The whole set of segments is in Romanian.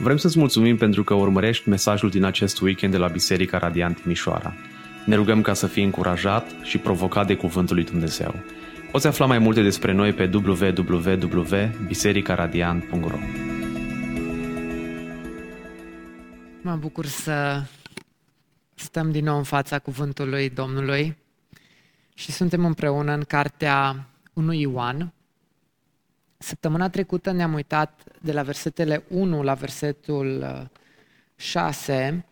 Vrem să-ți mulțumim pentru că urmărești mesajul din acest weekend de la Biserica Radiant Timișoara. Ne rugăm ca să fii încurajat și provocat de Cuvântul lui Dumnezeu. Poți afla mai multe despre noi pe www.bisericaradiant.ro. Mă bucur să stăm din nou în fața Cuvântului Domnului și suntem împreună în cartea 1 Ioan. Săptămâna trecută ne-am uitat de la versetele 1 la versetul 6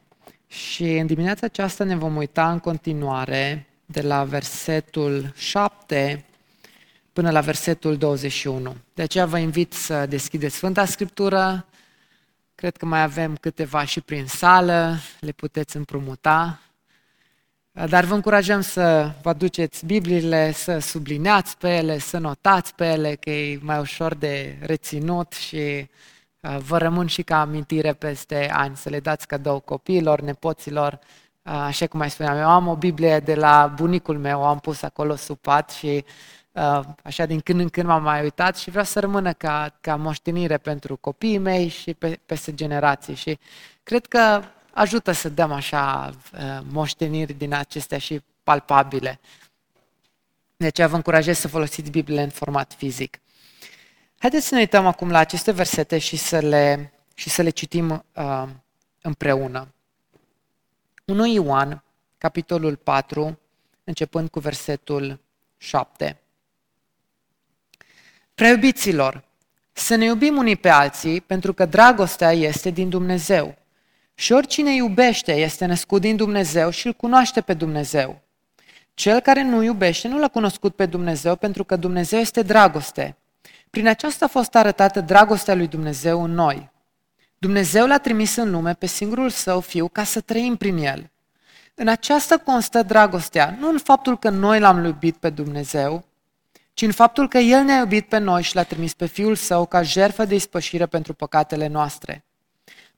și în dimineața aceasta ne vom uita în continuare de la versetul 7 până la versetul 21. De aceea vă invit să deschideți Sfânta Scriptură. Cred că mai avem câteva și prin sală, le puteți împrumuta. Dar vă încurajăm să vă aduceți Bibliile, să subliniați pe ele, să notați pe ele, că e mai ușor de reținut și vă rămân și ca amintire peste ani, să le dați cadou copiilor, nepoților. Așa cum mai spuneam, eu am o Biblie de la bunicul meu, o am pus acolo sub pat și așa din când în când m-am mai uitat și vreau să rămână ca moștenire pentru copiii mei și peste generații. Și cred că ajută să dăm așa moșteniri din acestea și palpabile. De aceea vă încurajez să folosiți Bibliile în format fizic. Haideți să ne uităm acum la aceste versete și să le citim împreună. 1 Ioan, capitolul 4, începând cu versetul 7. Prea iubiților, să ne iubim unii pe alții, pentru că dragostea este din Dumnezeu. Și oricine iubește este născut din Dumnezeu și îl cunoaște pe Dumnezeu. Cel care nu iubește nu l-a cunoscut pe Dumnezeu, pentru că Dumnezeu este dragoste. Prin aceasta a fost arătată dragostea lui Dumnezeu în noi. Dumnezeu l-a trimis în lume pe singurul său Fiu ca să trăim prin el. În aceasta constă dragostea, nu în faptul că noi l-am iubit pe Dumnezeu, ci în faptul că el ne-a iubit pe noi și l-a trimis pe Fiul său ca jertfă de ispășire pentru păcatele noastre.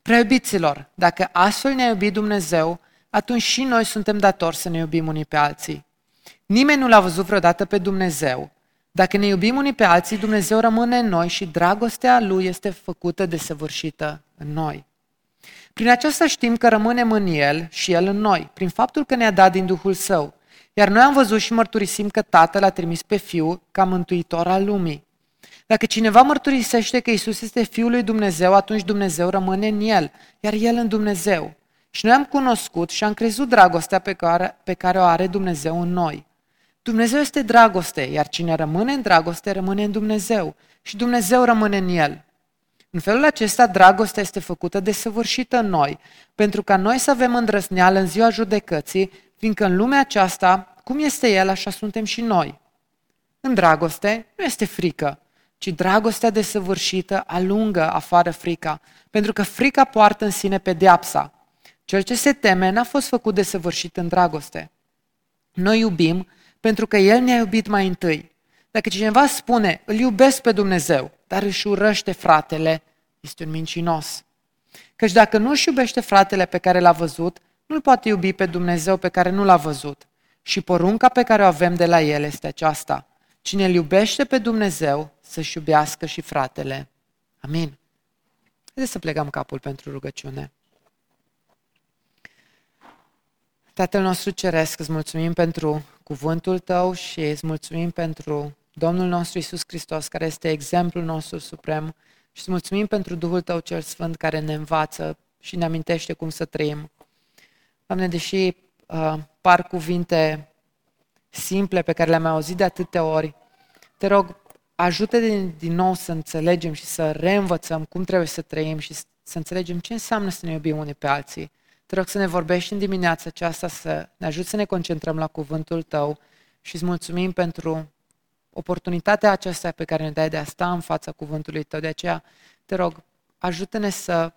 Prea iubiților, dacă astfel ne-a iubit Dumnezeu, atunci și noi suntem datori să ne iubim unii pe alții. Nimeni nu l-a văzut vreodată pe Dumnezeu. Dacă ne iubim unii pe alții, Dumnezeu rămâne în noi și dragostea lui este făcută desăvârșită în noi. Prin aceasta știm că rămânem în el și el în noi, prin faptul că ne-a dat din Duhul său. Iar noi am văzut și mărturisim că Tatăl a trimis pe Fiul ca mântuitor al lumii. Dacă cineva mărturisește că Iisus este Fiul lui Dumnezeu, atunci Dumnezeu rămâne în el, iar el în Dumnezeu. Și noi am cunoscut și am crezut dragostea pe care o are Dumnezeu în noi. Dumnezeu este dragoste, iar cine rămâne în dragoste rămâne în Dumnezeu și Dumnezeu rămâne în el. În felul acesta, dragostea este făcută desăvârșită în noi, pentru ca noi să avem îndrăzneală în ziua judecății, fiindcă în lumea aceasta, cum este el, așa suntem și noi. În dragoste nu este frică, ci dragostea desăvârșită alungă afară frica, pentru că frica poartă în sine pedeapsa. Cel ce se teme n-a fost făcut desăvârșit în dragoste. Noi iubim pentru că el ne-a iubit mai întâi. Dacă cineva spune, îl iubesc pe Dumnezeu, dar își urăște fratele, este un mincinos. Căci dacă nu își iubește fratele pe care l-a văzut, nu-l poate iubi pe Dumnezeu pe care nu l-a văzut. Și porunca pe care o avem de la el este aceasta. Cine îl iubește pe Dumnezeu, să-și iubească și fratele. Amin. Haideți să plecăm capul pentru rugăciune. Tatăl nostru Ceresc, îți mulțumim pentru cuvântul Tău și îți mulțumim pentru Domnul nostru Iisus Hristos, care este exemplul nostru suprem și îți mulțumim pentru Duhul Tău cel Sfânt, care ne învață și ne amintește cum să trăim. Doamne, deși par cuvinte simple pe care le-am auzit de atâtea ori, te rog, ajută-ne din nou să înțelegem și să reînvățăm cum trebuie să trăim și să înțelegem ce înseamnă să ne iubim unii pe alții. Te rog să ne vorbești în dimineața aceasta, să ne ajut să ne concentrăm la cuvântul Tău și îți mulțumim pentru oportunitatea aceasta pe care ne dai de a sta în fața cuvântului Tău. De aceea, te rog, ajută-ne să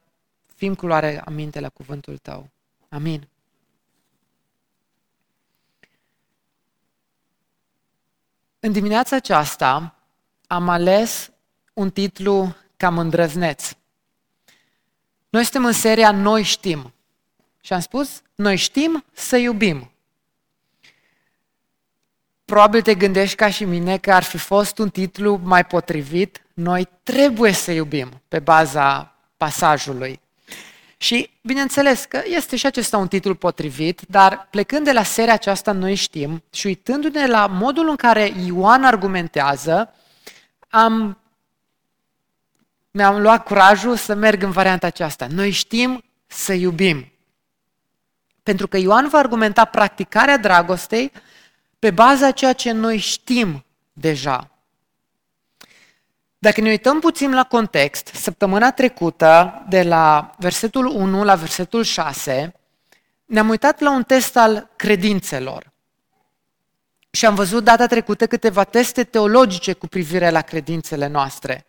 fim cu luare aminte la cuvântul Tău. Amin. În dimineața aceasta am ales un titlu cam îndrăzneț. Noi suntem în seria Noi știm. Și am spus, noi știm să iubim. Probabil te gândești ca și mine că ar fi fost un titlu mai potrivit, noi trebuie să iubim pe baza pasajului. Și bineînțeles că este și acesta un titlu potrivit, dar plecând de la seria aceasta Noi știm și uitându-ne la modul în care Ioan argumentează, mi-am luat curajul să merg în varianta aceasta. Noi știm să iubim. Pentru că Ioan va argumenta practicarea dragostei pe baza ceea ce noi știm deja. Dacă ne uităm puțin la context, săptămâna trecută, de la versetul 1 la versetul 6, ne-am uitat la un test al credințelor. Și am văzut data trecută câteva teste teologice cu privire la credințele noastre.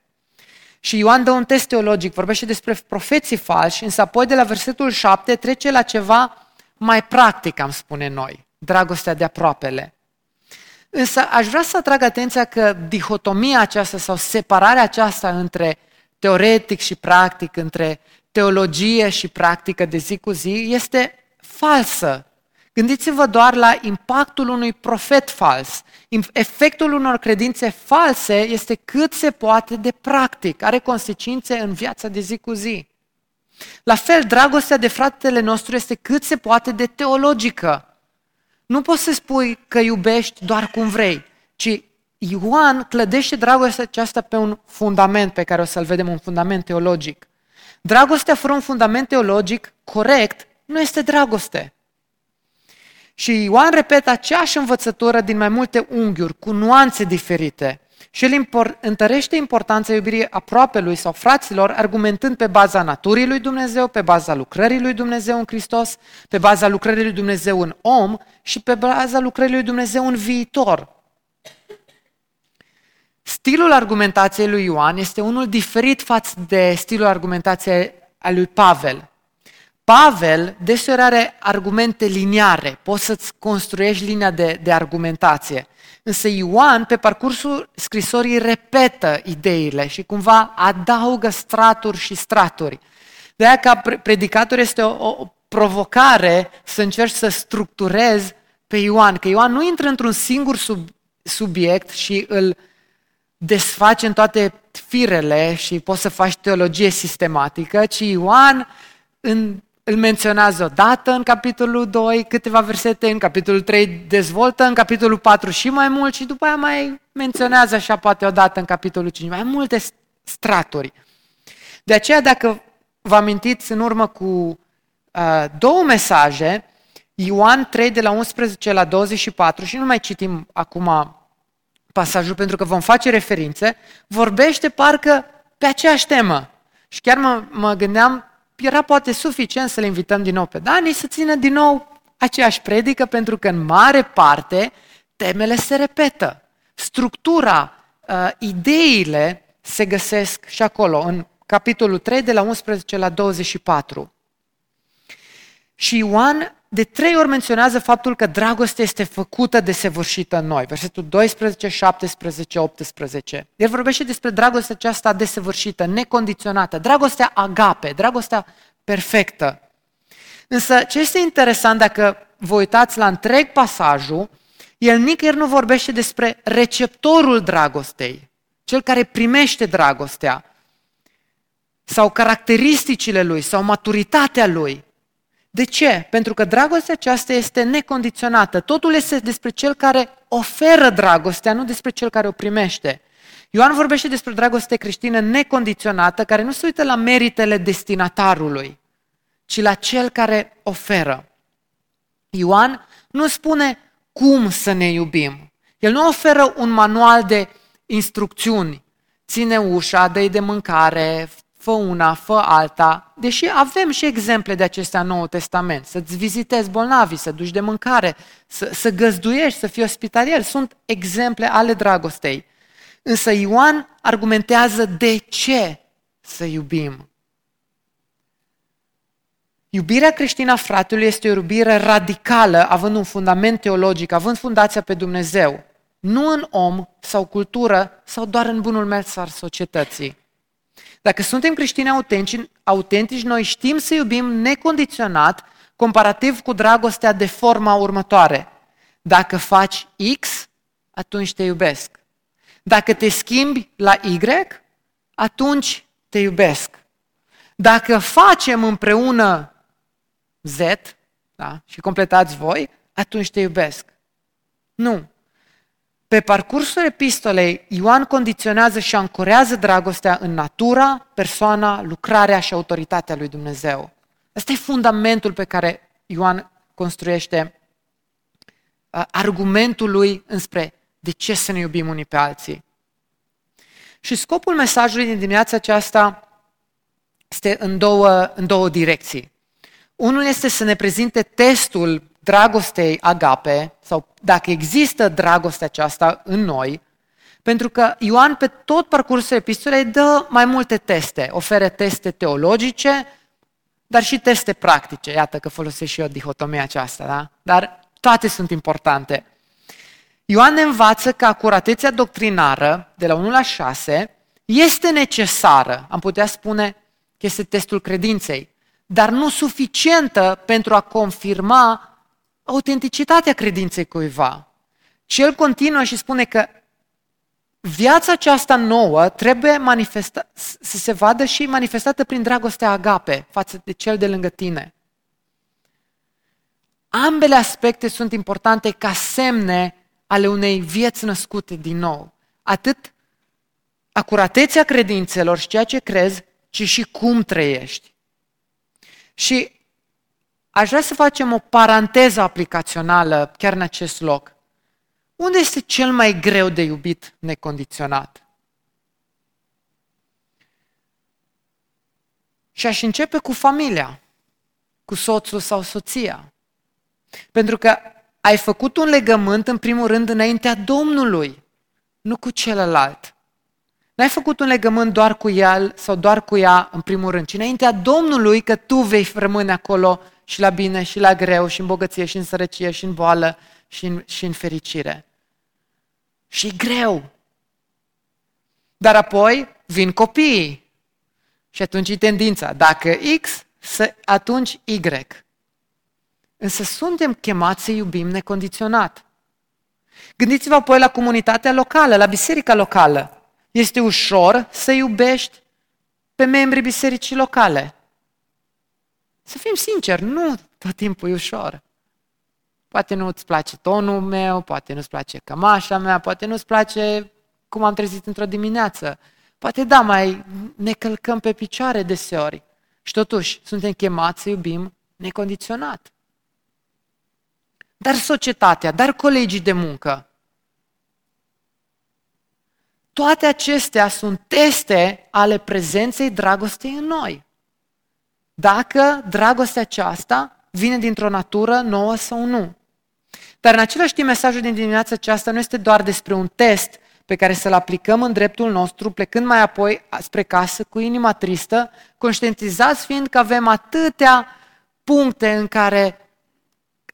Și Ioan dă un test teologic, vorbește despre profeții falși, însă apoi de la versetul 7 trece la ceva mai practic, am spune noi, dragostea de aproapele. Însă aș vrea să atrag atenția că dihotomia aceasta sau separarea aceasta între teoretic și practic, între teologie și practică de zi cu zi, este falsă. Gândiți-vă doar la impactul unui profet fals. Efectul unor credințe false este cât se poate de practic, are consecințe în viața de zi cu zi. La fel, dragostea de fratele nostru este cât se poate de teologică. Nu poți să spui că iubești doar cum vrei, ci Ioan clădește dragostea aceasta pe un fundament pe care o să-l vedem, un fundament teologic. Dragostea fără un fundament teologic corect nu este dragoste. Și Ioan repetă aceeași învățătură din mai multe unghiuri, cu nuanțe diferite. Și el întărește importanța iubirii aproapelui sau fraților, argumentând pe baza naturii lui Dumnezeu, pe baza lucrării lui Dumnezeu în Hristos, pe baza lucrării lui Dumnezeu în om și pe baza lucrării lui Dumnezeu în viitor. Stilul argumentației lui Ioan este unul diferit față de stilul argumentației al lui Pavel. Pavel deseori are argumente liniare, poți să-ți construiești linia de argumentație. Însă Ioan, pe parcursul scrisorii, repetă ideile și cumva adaugă straturi și straturi. De aia, ca predicator, este o provocare să încerci să structurezi pe Ioan, că Ioan nu intră într-un singur subiect și îl desface în toate firele și poți să faci teologie sistematică, ci Ioan îl menționează odată în capitolul 2, câteva versete, în capitolul 3 dezvoltă, în capitolul 4 și mai mult și după aia mai menționează așa poate odată în capitolul 5, mai multe straturi. De aceea, dacă vă amintiți, în urmă cu două mesaje, Ioan 3 de la 11 la 24, și nu mai citim acum pasajul pentru că vom face referințe, vorbește parcă pe aceeași temă. Și chiar mă gândeam, era poate suficient să le invităm din nou pe Dani să țină din nou aceeași predică, pentru că în mare parte temele se repetă. Structura, ideile se găsesc și acolo, în capitolul 3, de la 11 la 24. Și Ioan de 3 ori menționează faptul că dragostea este făcută desăvârșită în noi. Versetul 12, 17, 18. El vorbește despre dragostea aceasta desăvârșită, necondiționată, dragostea agape, dragostea perfectă. Însă ce este interesant, dacă vă uitați la întreg pasajul, el nicăieri nu vorbește despre receptorul dragostei, cel care primește dragostea, sau caracteristicile lui, sau maturitatea lui. De ce? Pentru că dragostea aceasta este necondiționată. Totul este despre cel care oferă dragostea, nu despre cel care o primește. Ioan vorbește despre dragoste creștină necondiționată, care nu se uită la meritele destinatarului, ci la cel care oferă. Ioan nu spune cum să ne iubim. El nu oferă un manual de instrucțiuni. Ține ușa, dă-i de mâncare, fă una, fă alta, deși avem și exemple de acestea în Noul Testament, să-ți vizitezi bolnavii, să duci de mâncare, să găzduiești, să fii ospitalier, sunt exemple ale dragostei. Însă Ioan argumentează de ce să iubim. Iubirea creștină a fratelui este o iubire radicală, având un fundament teologic, având fundația pe Dumnezeu, nu în om sau cultură sau doar în bunul mers al societății. Dacă suntem creștini autentici, noi știm să iubim necondiționat, comparativ cu dragostea de forma următoare. Dacă faci X, atunci te iubesc. Dacă te schimbi la Y, atunci te iubesc. Dacă facem împreună Z, da, și completați voi, atunci te iubesc. Nu. Pe parcursul epistolei, Ioan condiționează și ancorează dragostea în natura, persoana, lucrarea și autoritatea lui Dumnezeu. Asta e fundamentul pe care Ioan construiește argumentul lui înspre de ce să ne iubim unii pe alții. Și scopul mesajului din dimineața aceasta este în două direcții. Unul este să ne prezinte testul dragostei agape, sau dacă există dragostea aceasta în noi, pentru că Ioan pe tot parcursul epistolei dă mai multe teste, oferă teste teologice, dar și teste practice. Iată că folosesc și eu dihotomia aceasta, da? Dar toate sunt importante. Ioan ne învață că acuratețea doctrinară, de la 1 la 6, este necesară, am putea spune că este testul credinței, dar nu suficientă pentru a confirma autenticitatea credinței cuiva. Și el continuă și spune că viața aceasta nouă trebuie să se vadă și manifestată prin dragostea agape față de cel de lângă tine. Ambele aspecte sunt importante ca semne ale unei vieți născute din nou. Atât acuratețea credințelor și ceea ce crezi, ci și cum trăiești. Și aș vrea să facem o paranteză aplicațională chiar în acest loc. Unde este cel mai greu de iubit necondiționat? Și aș începe cu familia, cu soțul sau soția. Pentru că ai făcut un legământ, în primul rând, înaintea Domnului, nu cu celălalt. N-ai făcut un legământ doar cu el sau doar cu ea, în primul rând, ci înaintea Domnului, că tu vei rămâne acolo și la bine și la greu, și în bogăție și în sărăcie și în boală și în fericire. Și e greu. Dar apoi vin copiii. Și atunci e tendința, dacă X, atunci Y. Însă suntem chemați să iubim necondiționat. Gândiți-vă apoi la comunitatea locală, la biserica locală. Este ușor să iubești pe membrii bisericii locale. Să fim sinceri, nu tot timpul e ușor. Poate nu îți place tonul meu, poate nu-ți place cămașa mea, poate nu-ți place cum am trezit într-o dimineață. Poate da, mai ne călcăm pe picioare deseori. Și totuși, suntem chemați să iubim necondiționat. Dar societatea, dar colegii de muncă. Toate acestea sunt teste ale prezenței dragostei în noi. Dacă dragostea aceasta vine dintr-o natură nouă sau nu. Dar în același timp, mesajul din dimineața aceasta nu este doar despre un test pe care să-l aplicăm în dreptul nostru, plecând mai apoi spre casă cu inima tristă, conștientizați fiind că avem atâtea puncte în care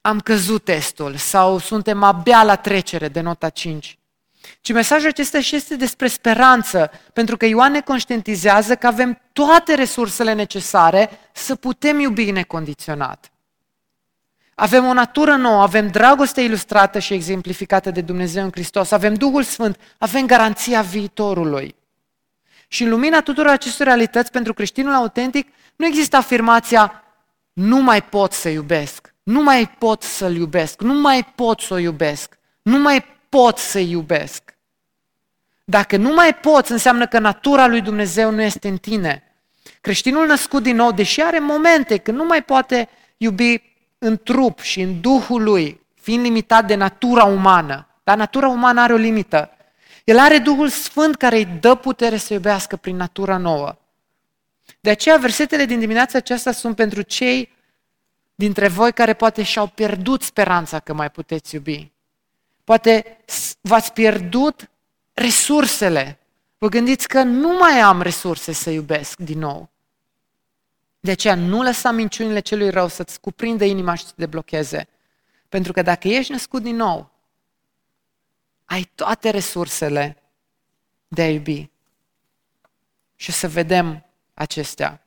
am căzut testul sau suntem abia la trecere de nota 5. Ci mesajul acesta și este despre speranță, pentru că Ioan ne conștientizează că avem toate resursele necesare să putem iubi necondiționat. Avem o natură nouă, avem dragoste ilustrată și exemplificată de Dumnezeu în Hristos, avem Duhul Sfânt, avem garanția viitorului. Și în lumina tuturor acestor realități, pentru creștinul autentic, nu există afirmația nu mai pot să iubesc, nu mai pot să-l iubesc, nu mai pot să o iubesc, nu mai pot să-i iubesc. Dacă nu mai poți, înseamnă că natura lui Dumnezeu nu este în tine. Creștinul născut din nou, deși are momente când nu mai poate iubi în trup și în Duhul lui, fiind limitat de natura umană. Dar natura umană are o limită. El are Duhul Sfânt care îi dă putere să iubească prin natura nouă. De aceea versetele din dimineața aceasta sunt pentru cei dintre voi care poate și-au pierdut speranța că mai puteți iubi. Poate v-ați pierdut resursele. Vă gândiți că nu mai am resurse să iubesc din nou. De aceea nu lăsa minciunile celui rău să-ți cuprindă inima și să te deblocheze. Pentru că dacă ești născut din nou, ai toate resursele de a iubi. Și să vedem acestea.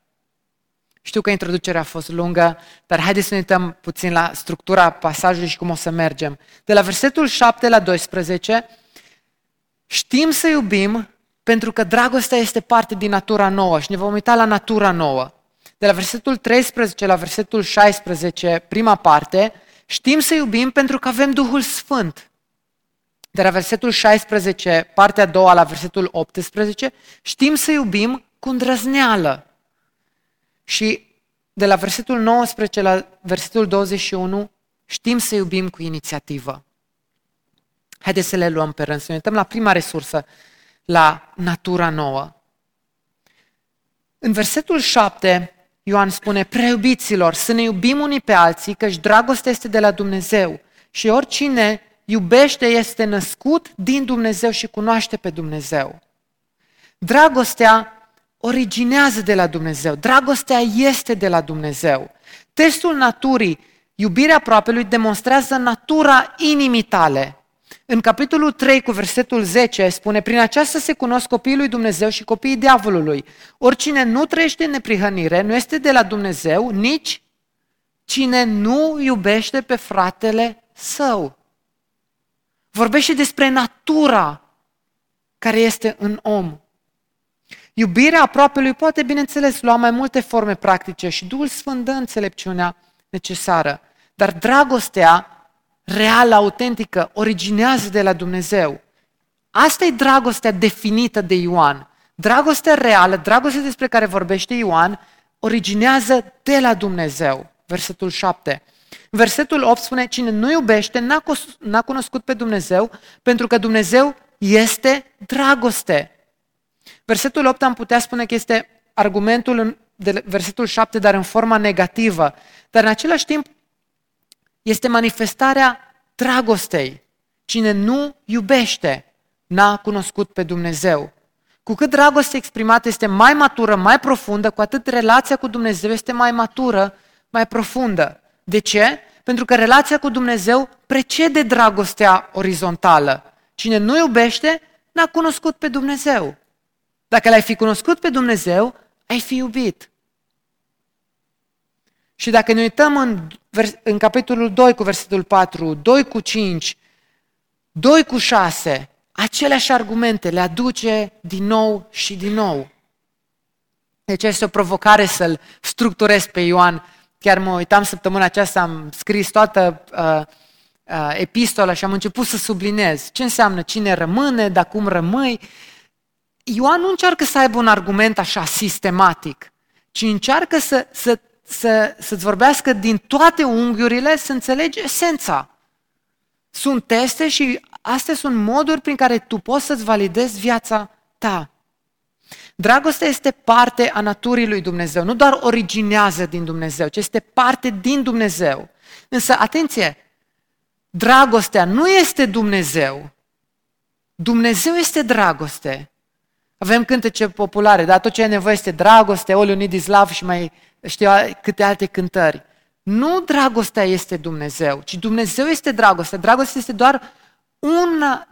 Știu că introducerea a fost lungă, dar haideți să ne uităm puțin la structura pasajului și cum o să mergem. De la versetul 7 la 12, știm să iubim pentru că dragostea este parte din natura nouă și ne vom uita la natura nouă. de la versetul 13 la versetul 16, prima parte, știm să iubim pentru că avem Duhul Sfânt. De la versetul 16, partea a doua, la versetul 18, știm să iubim cu îndrăzneală. Și de la versetul 19 la versetul 21, știm să iubim cu inițiativă. Haideți să le luăm pe rând, să ne uităm la prima resursă, la natura nouă. În versetul 7, Ioan spune: preiubiților, să ne iubim unii pe alții, căci dragostea este de la Dumnezeu și oricine iubește este născut din Dumnezeu și cunoaște pe Dumnezeu. Dragostea originează de la Dumnezeu, dragostea este de la Dumnezeu. Testul naturii, iubirea aproapelui, demonstrează natura inimii tale. În capitolul 3 cu versetul 10 spune: prin aceasta se cunosc copiii lui Dumnezeu și copiii diavolului. Oricine nu trăiește în neprihănire nu este de la Dumnezeu, nici cine nu iubește pe fratele său. Vorbește despre natura care este în om. Iubirea aproapelui poate, bineînțeles, lua mai multe forme practice și Duhul Sfânt dă înțelepciunea necesară. Dar dragostea reală, autentică, originează de la Dumnezeu. Asta e dragostea definită de Ioan. Dragostea reală, dragostea despre care vorbește Ioan, originează de la Dumnezeu. Versetul 7. Versetul 8 spune: cine nu iubește n-a cunoscut pe Dumnezeu, pentru că Dumnezeu este dragoste. Versetul 8 am putea spune că este argumentul de versetul 7, dar în forma negativă. Dar în același timp este manifestarea dragostei. Cine nu iubește n-a cunoscut pe Dumnezeu. Cu cât dragostea exprimată este mai matură, mai profundă, cu atât relația cu Dumnezeu este mai matură, mai profundă. De ce? Pentru că relația cu Dumnezeu precede dragostea orizontală. Cine nu iubește n-a cunoscut pe Dumnezeu. Dacă l-ai fi cunoscut pe Dumnezeu, ai fi iubit. Și dacă ne uităm în capitolul 2 cu versetul 4, 2 cu 5, 2 cu 6, aceleași argumente le aduce din nou și din nou. Deci este o provocare să-l structurez pe Ioan. Chiar mă uitam săptămâna aceasta, am scris toată epistola și am început să subliniez ce înseamnă cine rămâne, dar cum rămâi. Ioan nu încearcă să aibă un argument așa sistematic, ci încearcă să-ți vorbească din toate unghiurile, să înțelegi esența. Sunt teste și astea sunt moduri prin care tu poți să-ți validezi viața ta. Dragostea este parte a naturii lui Dumnezeu, nu doar originează din Dumnezeu, ci este parte din Dumnezeu. Însă, atenție, dragostea nu este Dumnezeu. Dumnezeu este dragoste. Avem cântece populare, dar tot ce ai nevoie este dragoste, All You Need Is Love și mai știu câte alte cântări. Nu dragostea este Dumnezeu, ci Dumnezeu este dragoste. Dragostea este doar una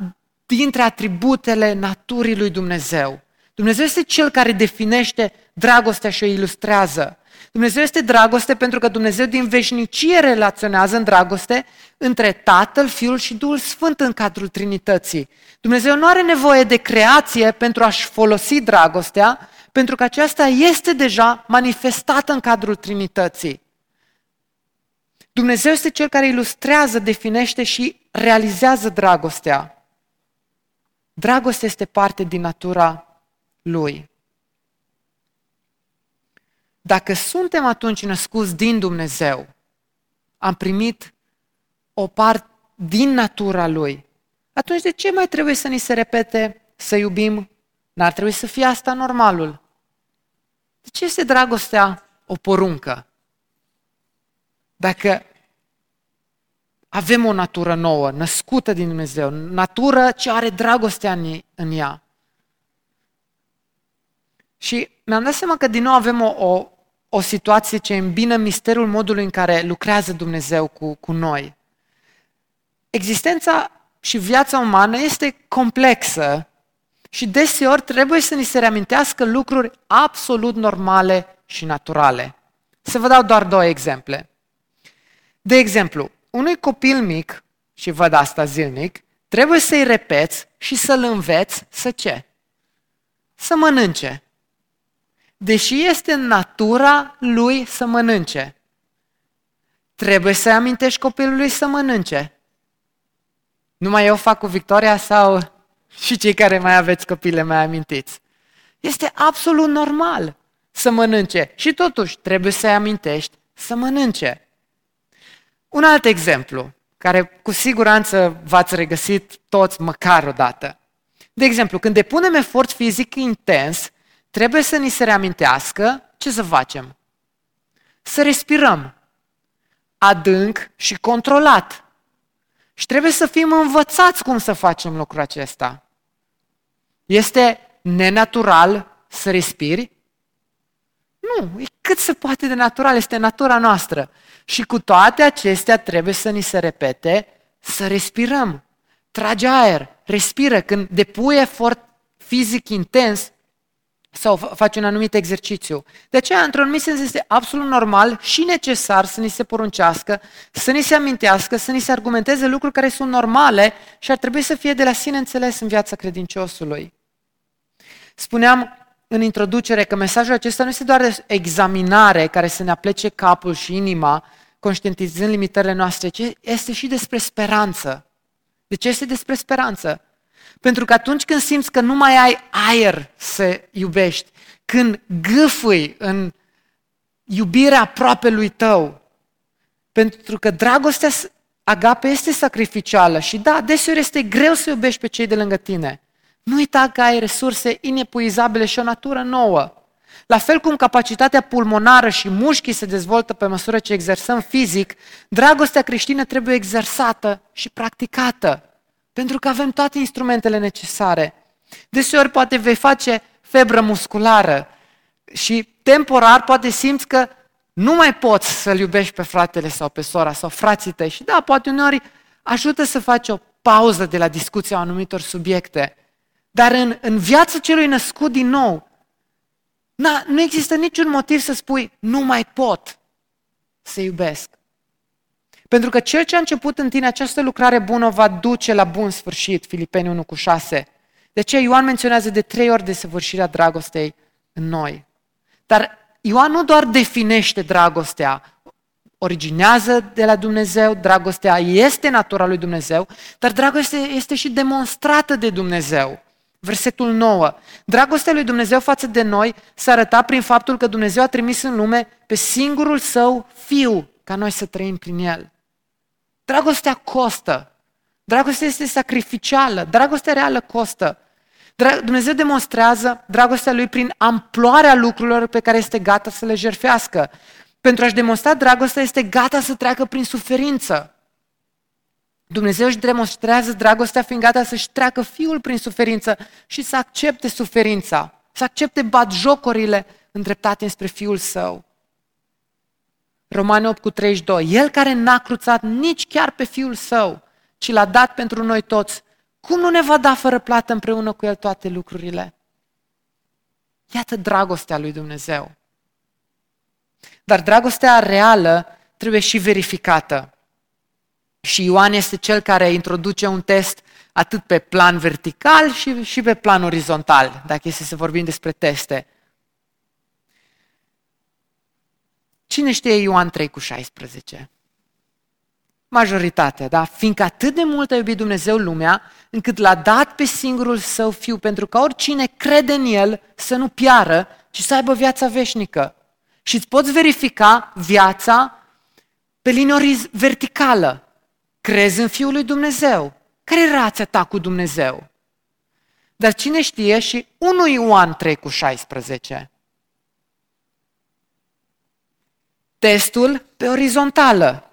dintre atributele naturii lui Dumnezeu. Dumnezeu este Cel care definește dragostea și o ilustrează. Dumnezeu este dragoste pentru că Dumnezeu din veșnicie relaționează în dragoste între Tatăl, Fiul și Duhul Sfânt în cadrul Trinității. Dumnezeu nu are nevoie de creație pentru a-și folosi dragostea, pentru că aceasta este deja manifestată în cadrul Trinității. Dumnezeu este Cel care ilustrează, definește și realizează dragostea. Dragostea este parte din natura Lui. Dacă suntem atunci născuți din Dumnezeu, am primit o parte din natura Lui, atunci de ce mai trebuie să ni se repete să iubim? N-ar trebui să fie asta normalul. De ce este dragostea o poruncă? Dacă avem o natură nouă, născută din Dumnezeu, natură ce are dragostea în ea. Și mi-am dat seama că din nou avem o situație ce îmbină misterul modului în care lucrează Dumnezeu cu noi. Existența și viața umană este complexă și deseori trebuie să ni se reamintească lucruri absolut normale și naturale. Să vă dau doar două exemple. De exemplu, unui copil mic, și văd asta zilnic, trebuie să-i repeți și să-l înveți să ce? Să mănânce. deși este în natura lui să mănânce. Trebuie să-i amintești copilului să mănânce. Numai eu fac cu Victoria sau și cei care mai aveți copile mai amintiți? Este absolut normal să mănânce și totuși trebuie să-i amintești să mănânce. Un alt exemplu, care cu siguranță v-ați regăsit toți măcar o dată. De exemplu, când depunem efort fizic intens, trebuie să ni se reamintească ce să facem. Să respirăm adânc și controlat. Și trebuie să fim învățați cum să facem lucrul acesta. Este nenatural să respiri? Nu, e cât se poate de natural, este natura noastră. Și cu toate acestea trebuie să ni se repete să respirăm. Trage aer, respiră. Când depui efort fizic intens sau faci un anumit exercițiu. De aceea, într-un anumit sens, este absolut normal și necesar să ni se poruncească, să ni se amintească, să ni se argumenteze lucruri care sunt normale și ar trebui să fie de la sine înțeles în viața credinciosului. Spuneam în introducere că mesajul acesta nu este doar de examinare care să ne aplece capul și inima, conștientizând limitările noastre, ci este și despre speranță. De ce este despre speranță? Pentru că atunci când simți că nu mai ai aer să iubești, când gâfâi în iubirea aproapelui tău, pentru că dragostea agape este sacrificială și da, deseori este greu să iubești pe cei de lângă tine. Nu uita că ai resurse inepuizabile și o natură nouă. La fel cum capacitatea pulmonară și mușchii se dezvoltă pe măsură ce exersăm fizic, dragostea creștină trebuie exersată și practicată. Pentru că avem toate instrumentele necesare. Deseori poate vei face febră musculară și temporar poate simți că nu mai poți să-l iubești pe fratele sau pe sora sau frații tăi. Și da, poate uneori ajută să faci o pauză de la discuția anumitor subiecte. Dar în viața celui născut din nou, nu există niciun motiv să spui nu mai pot să iubesc. Pentru că cel ce a început în tine această lucrare bună o va duce la bun sfârșit, Filipeni 1,6. De ce Ioan menționează de 3 ori desăvârșirea dragostei în noi. Dar Ioan nu doar definește dragostea, originează de la Dumnezeu, dragostea este natura lui Dumnezeu, dar dragostea este și demonstrată de Dumnezeu. Versetul 9. Dragostea lui Dumnezeu față de noi s-a arătat prin faptul că Dumnezeu a trimis în lume pe singurul său Fiu ca noi să trăim prin el. Dragostea costă. Dragostea este sacrificială. Dragostea reală costă. Dumnezeu demonstrează dragostea lui prin amploarea lucrurilor pe care este gata să le jertfească. Pentru a-și demonstra dragostea este gata să treacă prin suferință. Dumnezeu își demonstrează dragostea fiind gata să-și treacă Fiul prin suferință și să accepte suferința, să accepte batjocorile îndreptate înspre Fiul Său. Romani 8,32. El care n-a cruțat nici chiar pe Fiul Său, ci l-a dat pentru noi toți, cum nu ne va da fără plată împreună cu El toate lucrurile? Iată dragostea lui Dumnezeu. Dar dragostea reală trebuie și verificată. Și Ioan este cel care introduce un test atât pe plan vertical și pe plan orizontal, dacă este să vorbim despre teste. Cine știe Ioan 3,16? Majoritatea, da? Fiindcă atât de mult a iubit Dumnezeu lumea, încât l-a dat pe singurul său Fiu, pentru că oricine crede în El să nu piară, ci să aibă viața veșnică. Și îți poți verifica viața pe linie verticală. Crezi în Fiul lui Dumnezeu. Care e relația ta cu Dumnezeu? Dar cine știe și 1 Ioan 3,16? Testul pe orizontală.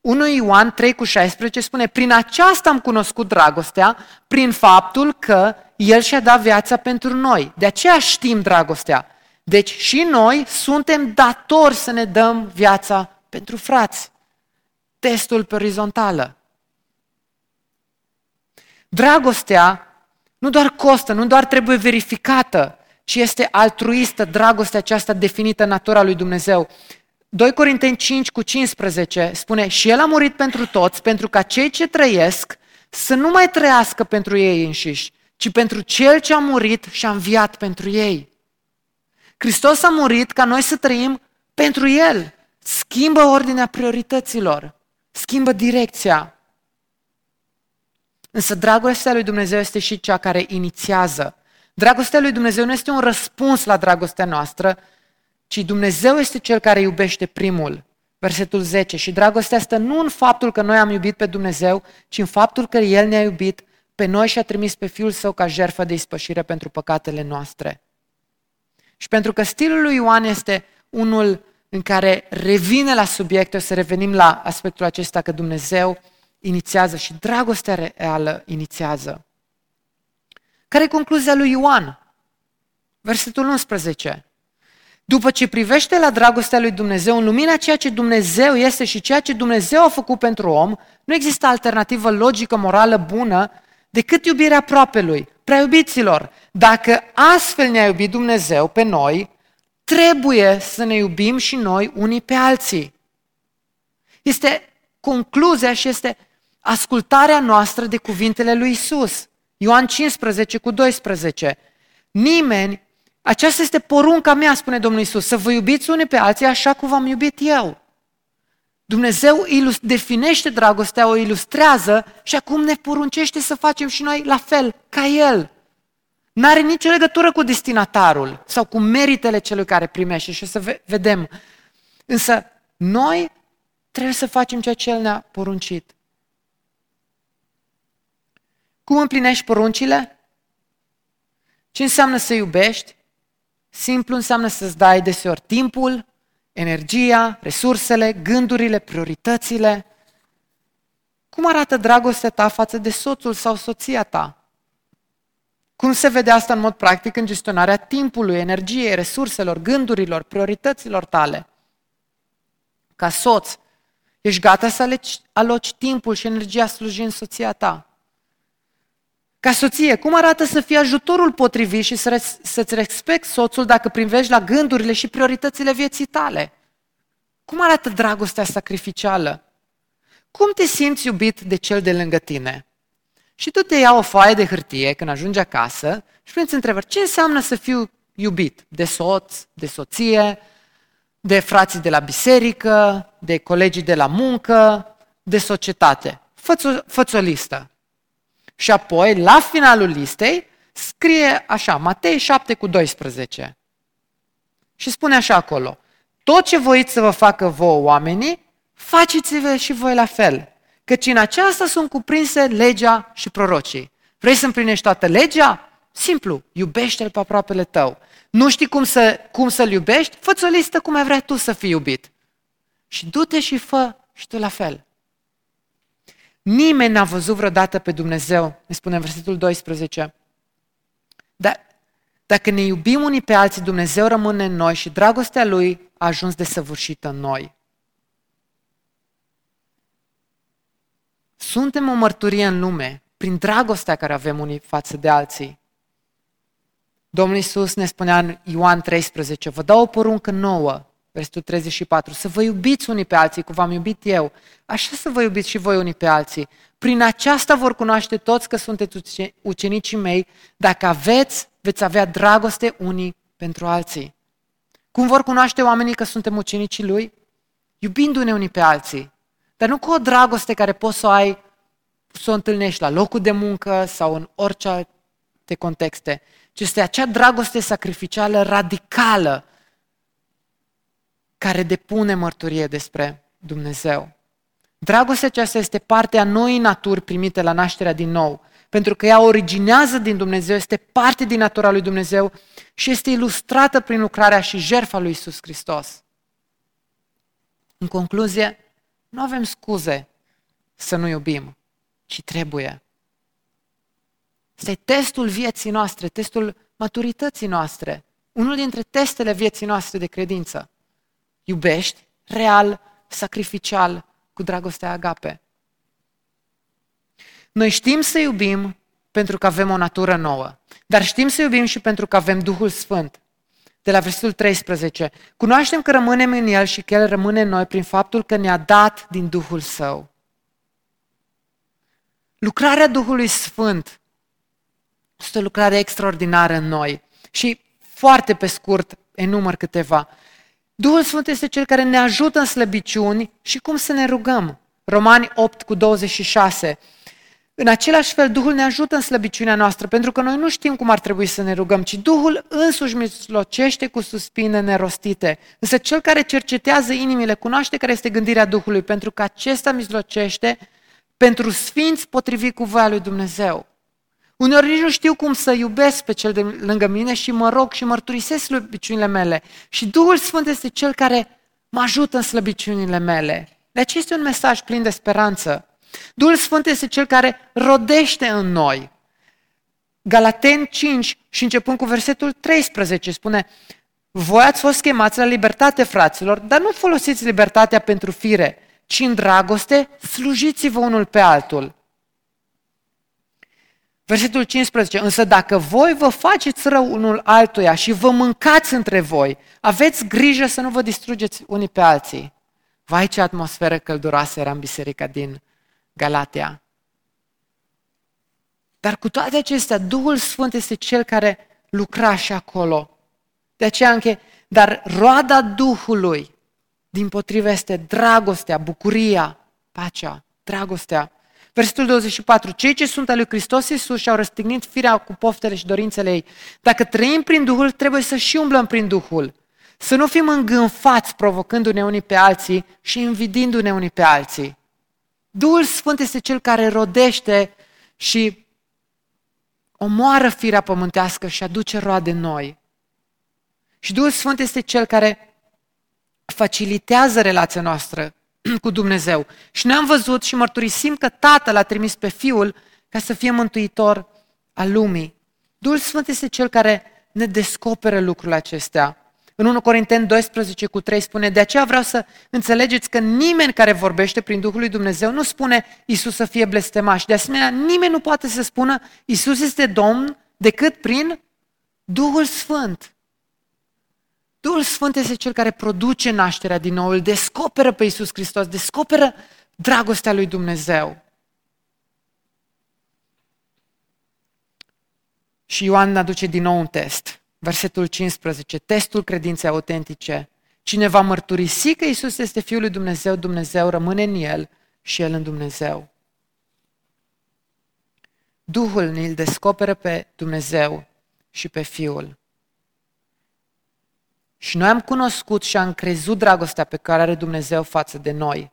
1 Ioan 3,16 spune: prin aceasta am cunoscut dragostea, prin faptul că El și-a dat viața pentru noi. De aceea știm dragostea. Deci și noi suntem datori să ne dăm viața pentru frați. Testul pe orizontală. Dragostea nu doar costă, nu doar trebuie verificată, ci este altruistă dragostea aceasta definită în natura lui Dumnezeu. 2 Corinteni 5,15 spune: și El a murit pentru toți, pentru ca cei ce trăiesc să nu mai trăiască pentru ei înșiși, ci pentru Cel ce a murit și a înviat pentru ei. Hristos a murit ca noi să trăim pentru El. Schimbă ordinea priorităților, schimbă direcția. Însă dragostea lui Dumnezeu este și cea care inițiază. Dragostea lui Dumnezeu nu este un răspuns la dragostea noastră, ci Dumnezeu este Cel care iubește primul. Versetul 10. Și dragostea stă nu în faptul că noi am iubit pe Dumnezeu, ci în faptul că El ne-a iubit pe noi și a trimis pe Fiul Său ca jertfă de ispășire pentru păcatele noastre. Și pentru că stilul lui Ioan este unul în care revine la subiect, o să revenim la aspectul acesta că Dumnezeu inițiază și dragostea reală inițiază. Care e concluzia lui Ioan? Versetul 11. După ce privește la dragostea lui Dumnezeu, în lumina ceea ce Dumnezeu este și ceea ce Dumnezeu a făcut pentru om, nu există alternativă logică, morală, bună, decât iubirea aproapelui. Prea iubiților, dacă astfel ne-a iubit Dumnezeu pe noi, trebuie să ne iubim și noi unii pe alții. Este concluzia și este ascultarea noastră de cuvintele lui Iisus. Ioan 15 cu 12. Nimeni, aceasta este porunca mea, spune Domnul Iisus, să vă iubiți unii pe alții așa cum v-am iubit eu. Dumnezeu definește dragostea, o ilustrează și acum ne poruncește să facem și noi la fel, ca El. N-are nicio legătură cu destinatarul sau cu meritele celui care primește și o să vedem. Însă noi trebuie să facem ceea ce El ne-a poruncit. Cum împlinești poruncile? Ce înseamnă să iubești? Simplu înseamnă să-ți dai deseori timpul, energia, resursele, gândurile, prioritățile. Cum arată dragostea ta față de soțul sau soția ta? Cum se vede asta în mod practic în gestionarea timpului, energiei, resurselor, gândurilor, priorităților tale? Ca soț, ești gata să aloci timpul și energia slujind soția ta? Ca soție, cum arată să fii ajutorul potrivit și să-ți respecti soțul dacă privești la gândurile și prioritățile vieții tale? Cum arată dragostea sacrificială? Cum te simți iubit de cel de lângă tine? Și tu te ia o foaie de hârtie când ajungi acasă și prinți întrebări, ce înseamnă să fiu iubit de soț, de soție, de frații de la biserică, de colegii de la muncă, de societate? Fă-ți o listă. Și apoi, la finalul listei, scrie așa, Matei 7 cu 12. Și spune așa acolo, tot ce voiți să vă facă vouă oamenii, faceți-vă și voi la fel, căci în aceasta sunt cuprinse legea și prorocii. Vrei să împlinești toată legea? Simplu, iubește-l pe aproapele tău. Nu știi cum să-l iubești? Fă-ți o listă cum ai vrea tu să fii iubit. Și du-te și fă și tu la fel. Nimeni n-a văzut vreodată pe Dumnezeu, ne spune în versetul 12. Dar dacă ne iubim unii pe alții, Dumnezeu rămâne în noi și dragostea Lui a ajuns desăvârșită în noi. Suntem o mărturie în lume prin dragostea care avem unii față de alții. Domnul Iisus ne spunea în Ioan 13, vă dau o poruncă nouă, versetul 34, să vă iubiți unii pe alții, cum v-am iubit eu, așa să vă iubiți și voi unii pe alții. Prin aceasta vor cunoaște toți că sunteți ucenicii mei, dacă veți avea dragoste unii pentru alții. Cum vor cunoaște oamenii că suntem ucenicii Lui? Iubindu-ne unii pe alții, dar nu cu o dragoste care poți să o ai, să o întâlnești la locul de muncă sau în orice alte contexte, ci este acea dragoste sacrificială radicală care depune mărturie despre Dumnezeu. Dragostea aceasta este partea noii naturi primite la nașterea din nou, pentru că ea originează din Dumnezeu, este parte din natura lui Dumnezeu și este ilustrată prin lucrarea și jertfa lui Iisus Hristos. În concluzie, nu avem scuze să nu iubim, ci trebuie. Este testul vieții noastre, testul maturității noastre, unul dintre testele vieții noastre de credință. Iubești real, sacrificial, cu dragostea agape. Noi știm să iubim pentru că avem o natură nouă, dar știm să iubim și pentru că avem Duhul Sfânt. De la versetul 13, cunoaștem că rămânem în El și că El rămâne în noi prin faptul că ne-a dat din Duhul Său. Lucrarea Duhului Sfânt este o lucrare extraordinară în noi. Și foarte pe scurt enumăr câteva. Duhul Sfânt este Cel care ne ajută în slăbiciuni și cum să ne rugăm. Romani 8:26. În același fel, Duhul ne ajută în slăbiciunea noastră, pentru că noi nu știm cum ar trebui să ne rugăm, ci Duhul însuși mijlocește cu suspine nerostite. Însă Cel care cercetează inimile cunoaște care este gândirea Duhului, pentru că acesta mijlocește pentru sfinți potrivit cu voia lui Dumnezeu. Uneori nici nu știu cum să iubesc pe cel de lângă mine și mă rog și mărturisesc slăbiciunile mele. Și Duhul Sfânt este Cel care mă ajută în slăbiciunile mele. Deci este un mesaj plin de speranță. Duhul Sfânt este Cel care rodește în noi. Galaten 5 și începând cu versetul 13 spune: voi ați fost chemați la libertate, fraților, dar nu folosiți libertatea pentru fire, ci în dragoste slujiți-vă unul pe altul. Versetul 15, însă dacă voi vă faceți rău unul altuia și vă mâncați între voi, aveți grijă să nu vă distrugeți unii pe alții. Vai, ce atmosferă călduroasă era în biserica din Galatea. Dar cu toate acestea, Duhul Sfânt este Cel care lucra și acolo. De aceea încheie, dar roada Duhului, dimpotrivă, este dragostea, bucuria, pacea, dragostea. Versetul 24, cei ce sunt al lui Hristos Iisus și-au răstignit firea cu poftele și dorințele ei. Dacă trăim prin Duhul, trebuie să și umblăm prin Duhul. Să nu fim îngânfați provocându-ne unii pe alții și invidindu-ne unii pe alții. Duhul Sfânt este Cel care rodește și omoară firea pământească și aduce roade noi. Și Duhul Sfânt este Cel care facilitează relația noastră cu Dumnezeu. Și noi am văzut și mărturisim că Tatăl a trimis pe Fiul ca să fie mântuitor al lumii. Duhul Sfânt este Cel care ne descoperă lucrurile acestea. În 1 Corinteni 12:3 spune: de aceea vreau să înțelegeți că nimeni care vorbește prin Duhul lui Dumnezeu nu spune Iisus să fie blestemat și de asemenea nimeni nu poate să spună Iisus este Domn decât prin Duhul Sfânt. Duhul Sfânt este Cel care produce nașterea din nou, îl descoperă pe Iisus Hristos, descoperă dragostea lui Dumnezeu. Și Ioan aduce din nou un test. Versetul 15, testul credinței autentice. Cine va mărturisi că Iisus este Fiul lui Dumnezeu, Dumnezeu rămâne în El și El în Dumnezeu. Duhul ne-l descoperă pe Dumnezeu și pe Fiul. Și noi am cunoscut și am crezut dragostea pe care are Dumnezeu față de noi.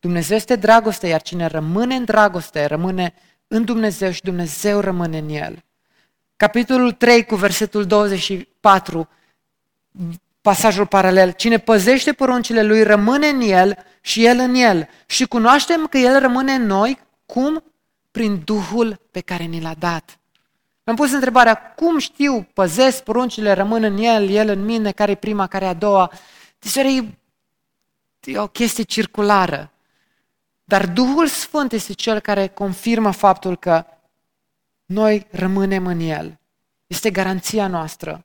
Dumnezeu este dragoste, iar cine rămâne în dragoste, rămâne în Dumnezeu și Dumnezeu rămâne în El. Capitolul 3 cu versetul 24, pasajul paralel. Cine păzește poruncile Lui rămâne în El și El în El. Și cunoaștem că El rămâne în noi, cum? Prin Duhul pe care ni l-a dat. Am pus întrebarea, cum știu, păzesc poruncile, rămân în El, El în mine, care e prima, care e a doua? Deci e o chestie circulară. Dar Duhul Sfânt este Cel care confirmă faptul că noi rămânem în El. Este garanția noastră.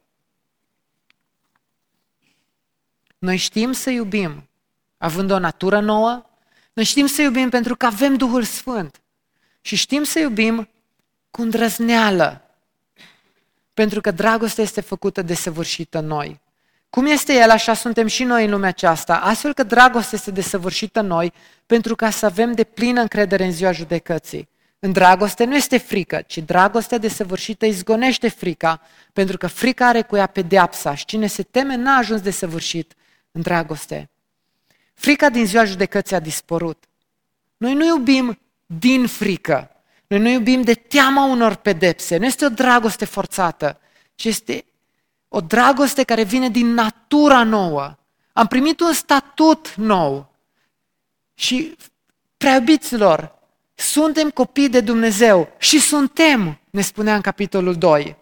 Noi știm să iubim, având o natură nouă, noi știm să iubim pentru că avem Duhul Sfânt și știm să iubim cu îndrăzneală, pentru că dragostea este făcută desăvârșită în noi. Cum este El, așa suntem și noi în lumea aceasta, astfel că dragostea este desăvârșită în noi pentru ca să avem deplină încredere în ziua judecății. În dragoste nu este frică, ci dragostea desăvârșită izgonește frica, pentru că frica are cu ea pedeapsa și cine se teme n-a ajuns desăvârșit în dragoste. Frica din ziua judecății a dispărut. Noi nu iubim din frică, noi nu iubim de teama unor pedepse, nu este o dragoste forțată, ci este o dragoste care vine din natura nouă. Am primit un statut nou și, prea iubiților, suntem copii de Dumnezeu și suntem, ne spunea în capitolul 2.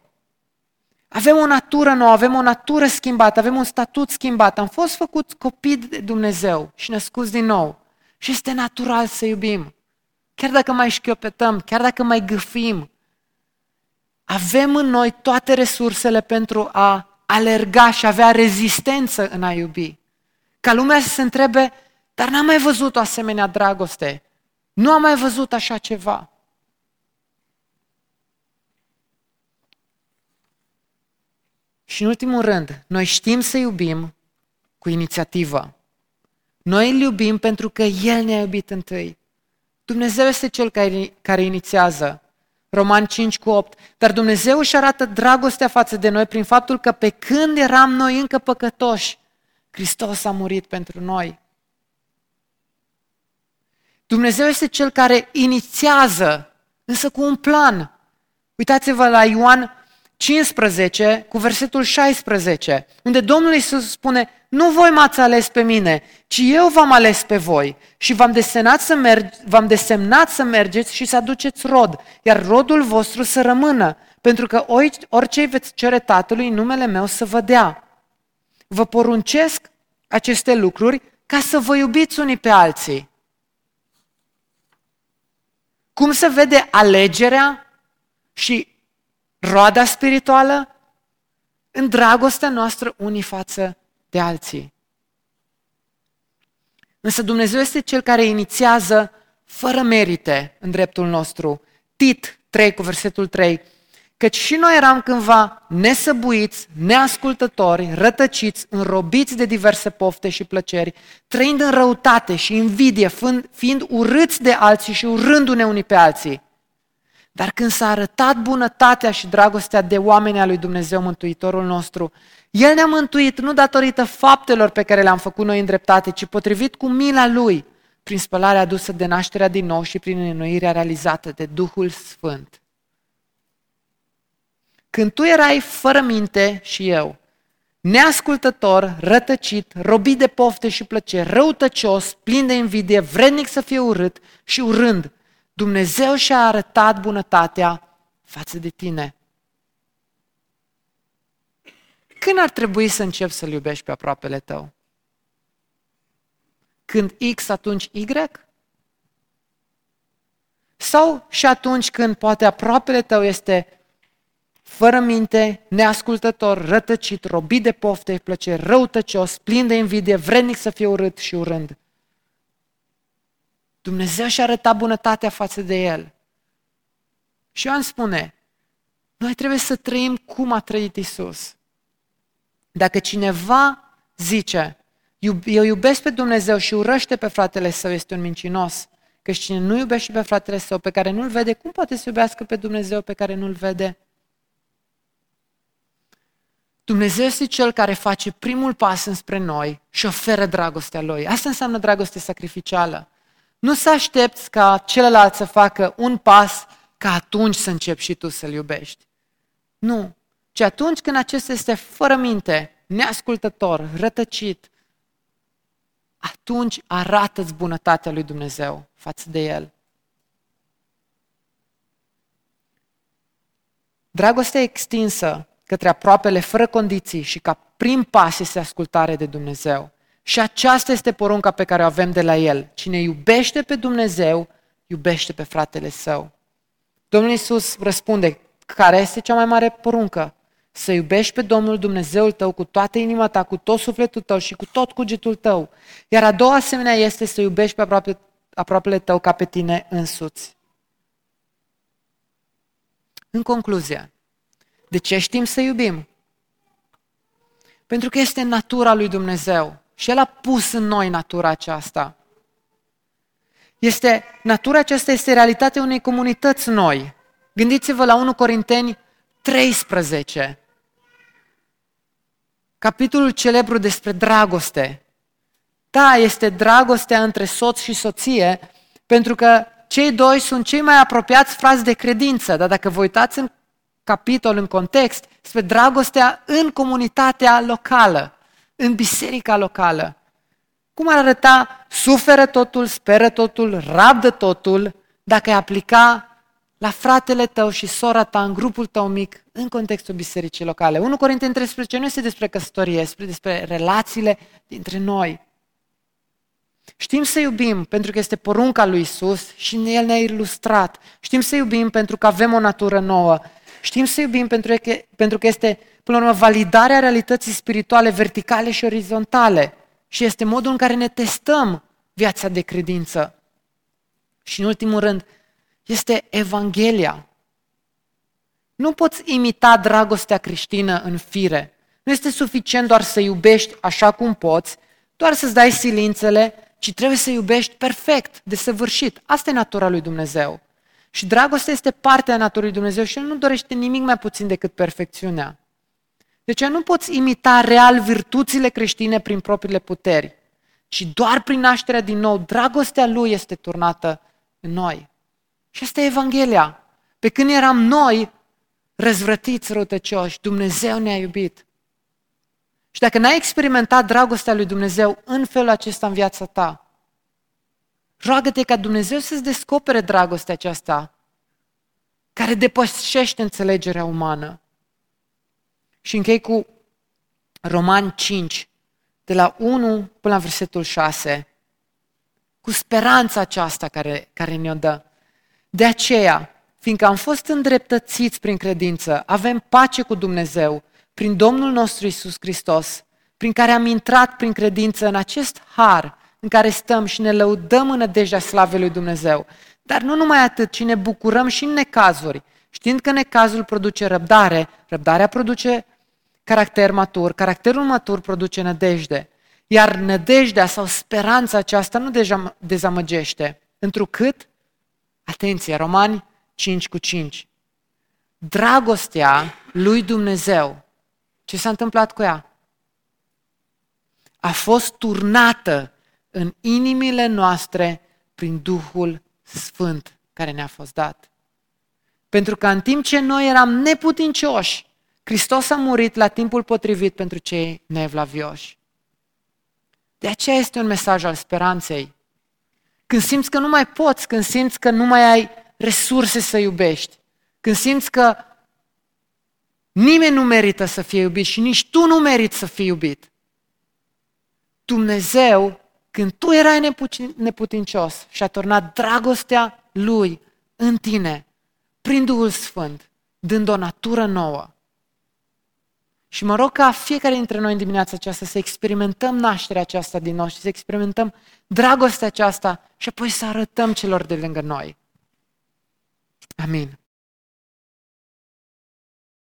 Avem o natură nouă, avem o natură schimbată, avem un statut schimbat, am fost făcuți copii de Dumnezeu și născuți din nou. Și este natural să iubim. Chiar dacă mai șchiopetăm, chiar dacă mai gâfim, avem în noi toate resursele pentru a alerga și avea rezistență în a iubi. Ca lumea să se întrebe, dar n-am mai văzut o asemenea dragoste. Nu am mai văzut așa ceva. Și în ultimul rând, noi știm să iubim cu inițiativă. Noi îl iubim pentru că El ne-a iubit întâi. Dumnezeu este Cel care inițiază. Romani 5:8. Dar Dumnezeu își arată dragostea față de noi prin faptul că pe când eram noi încă păcătoși, Hristos a murit pentru noi. Dumnezeu este Cel care inițiază, însă cu un plan. Uitați-vă la Ioan 15 cu versetul 16, unde Domnul Iisus spune: nu voi m-ați ales pe mine, ci eu v-am ales pe voi și v-am desemnat să mergeți și să aduceți rod, iar rodul vostru să rămână, pentru că orice veți cere Tatălui în numele meu să vă dea. Vă poruncesc aceste lucruri ca să vă iubiți unii pe alții. Cum se vede alegerea și roada spirituală? În dragostea noastră unii față de alții. Însă Dumnezeu este Cel care inițiază fără merite în dreptul nostru. Tit 3 cu versetul 3. Căci și noi eram cândva nesăbuiți, neascultători, rătăciți, înrobiți de diverse pofte și plăceri, trăind în răutate și invidie, fiind urâți de alții și urându-ne unii pe alții. Dar când s-a arătat bunătatea și dragostea de oameni a lui Dumnezeu Mântuitorul nostru, El ne-a mântuit nu datorită faptelor pe care le-am făcut noi în dreptate, ci potrivit cu mila Lui, prin spălarea adusă de nașterea din nou și prin înnoirea realizată de Duhul Sfânt. Când tu erai fără minte și eu, neascultător, rătăcit, robit de pofte și plăceri, răutăcios, plin de invidie, vrednic să fie urât și urând, Dumnezeu și-a arătat bunătatea față de tine. Când ar trebui să începi să-L iubești pe aproapele tău? Când X, atunci Y? Sau și atunci când poate aproapele tău este fără minte, neascultător, rătăcit, robit de pofte, plăceri, răutăcios, plin de invidie, vrednic să fie urât și urând? Dumnezeu și-a arătat bunătatea față de El. Și Ioan spune, noi trebuie să trăim cum a trăit Iisus. Dacă cineva zice, eu iubesc pe Dumnezeu și urăște pe fratele său, este un mincinos. Că și cine nu iubește pe fratele său pe care nu-L vede, cum poate să iubească pe Dumnezeu pe care nu-L vede? Dumnezeu este Cel care face primul pas înspre noi și oferă dragostea Lui. Asta înseamnă dragoste sacrificială. Nu să aștepți ca celălalt să facă un pas, ca atunci să începi și tu să-L iubești. Nu, ci atunci când acesta este fără minte, neascultător, rătăcit, atunci arată-ți bunătatea lui Dumnezeu față de El. Dragostea extinsă către aproapele fără condiții și ca prim pas este ascultare de Dumnezeu. Și aceasta este porunca pe care o avem de la El. Cine iubește pe Dumnezeu, iubește pe fratele său. Domnul Iisus răspunde, care este cea mai mare poruncă? Să iubești pe Domnul Dumnezeul tău cu toată inima ta, cu tot sufletul tău și cu tot cugetul tău. Iar a doua asemenea este să iubești pe aproapele tău ca pe tine însuți. În concluzie, de ce știm să iubim? Pentru că este natura lui Dumnezeu. Și El a pus în noi natura aceasta. Natura aceasta este realitatea unei comunități noi. Gândiți-vă la 1 Corinteni 13, capitolul celebru despre dragoste. Da, este dragostea între soț și soție, pentru că cei doi sunt cei mai apropiați frați de credință, dar dacă vă uitați în capitol, în context, despre dragostea în comunitatea locală, în biserica locală. Cum ar arăta suferă totul, speră totul, rabdă totul, dacă ai aplica la fratele tău și sora ta în grupul tău mic, în contextul bisericii locale. 1 Corinteni 13 nu este despre căsătorie, este despre relațiile dintre noi. Știm să iubim pentru că este porunca lui Iisus și El ne-a ilustrat. Știm să iubim pentru că avem o natură nouă. Știm să iubim pentru că este, până la urmă, validarea realității spirituale verticale și orizontale și este modul în care ne testăm viața de credință. Și în ultimul rând, este Evanghelia. Nu poți imita dragostea creștină în fire, Nu este suficient doar să iubești așa cum poți, doar să-ți dai silințele, ci trebuie să iubești perfect, desăvârșit. Asta e natura lui Dumnezeu. Și dragostea este parte a naturii lui Dumnezeu și El nu dorește nimic mai puțin decât perfecțiunea. Deci nu poți imita real virtuțile creștine prin propriile puteri, ci doar prin nașterea din nou, dragostea Lui este turnată în noi. Și asta e Evanghelia. Pe când eram noi răzvrătiți, răutăcioși, Dumnezeu ne-a iubit. Și dacă n-ai experimentat dragostea lui Dumnezeu în felul acesta în viața ta, roagă-te ca Dumnezeu să-ți descopere dragostea aceasta care depășește înțelegerea umană. Și închei cu Romani 5, de la 1 până la versetul 6, cu speranța aceasta care ne-o dă. De aceea, fiindcă am fost îndreptățiți prin credință, avem pace cu Dumnezeu, prin Domnul nostru Iisus Hristos, prin care am intrat prin credință în acest har în care stăm și ne lăudăm în nădejdea slavei lui Dumnezeu. Dar nu numai atât, ci ne bucurăm și în necazuri, știind că necazul produce răbdare, răbdarea produce caracter matur, caracterul matur produce nădejde, iar nădejdea sau speranța aceasta nu deja dezamăgește, întrucât, atenție, Romani 5:5, dragostea lui Dumnezeu, ce s-a întâmplat cu ea? A fost turnată în inimile noastre prin Duhul Sfânt care ne-a fost dat. Pentru că în timp ce noi eram neputincioși, Hristos a murit la timpul potrivit pentru cei neevlavioși. De aceea este un mesaj al speranței. Când simți că nu mai poți, când simți că nu mai ai resurse să iubești, când simți că nimeni nu merită să fie iubit și nici tu nu meriți să fii iubit, Dumnezeu, când tu erai neputincios, și-a turnat dragostea Lui în tine, prin Duhul Sfânt, dând o natură nouă. Și mă rog ca fiecare dintre noi în dimineața aceasta să experimentăm nașterea aceasta din nou și să experimentăm dragostea aceasta și apoi să arătăm celor de lângă noi. Amin.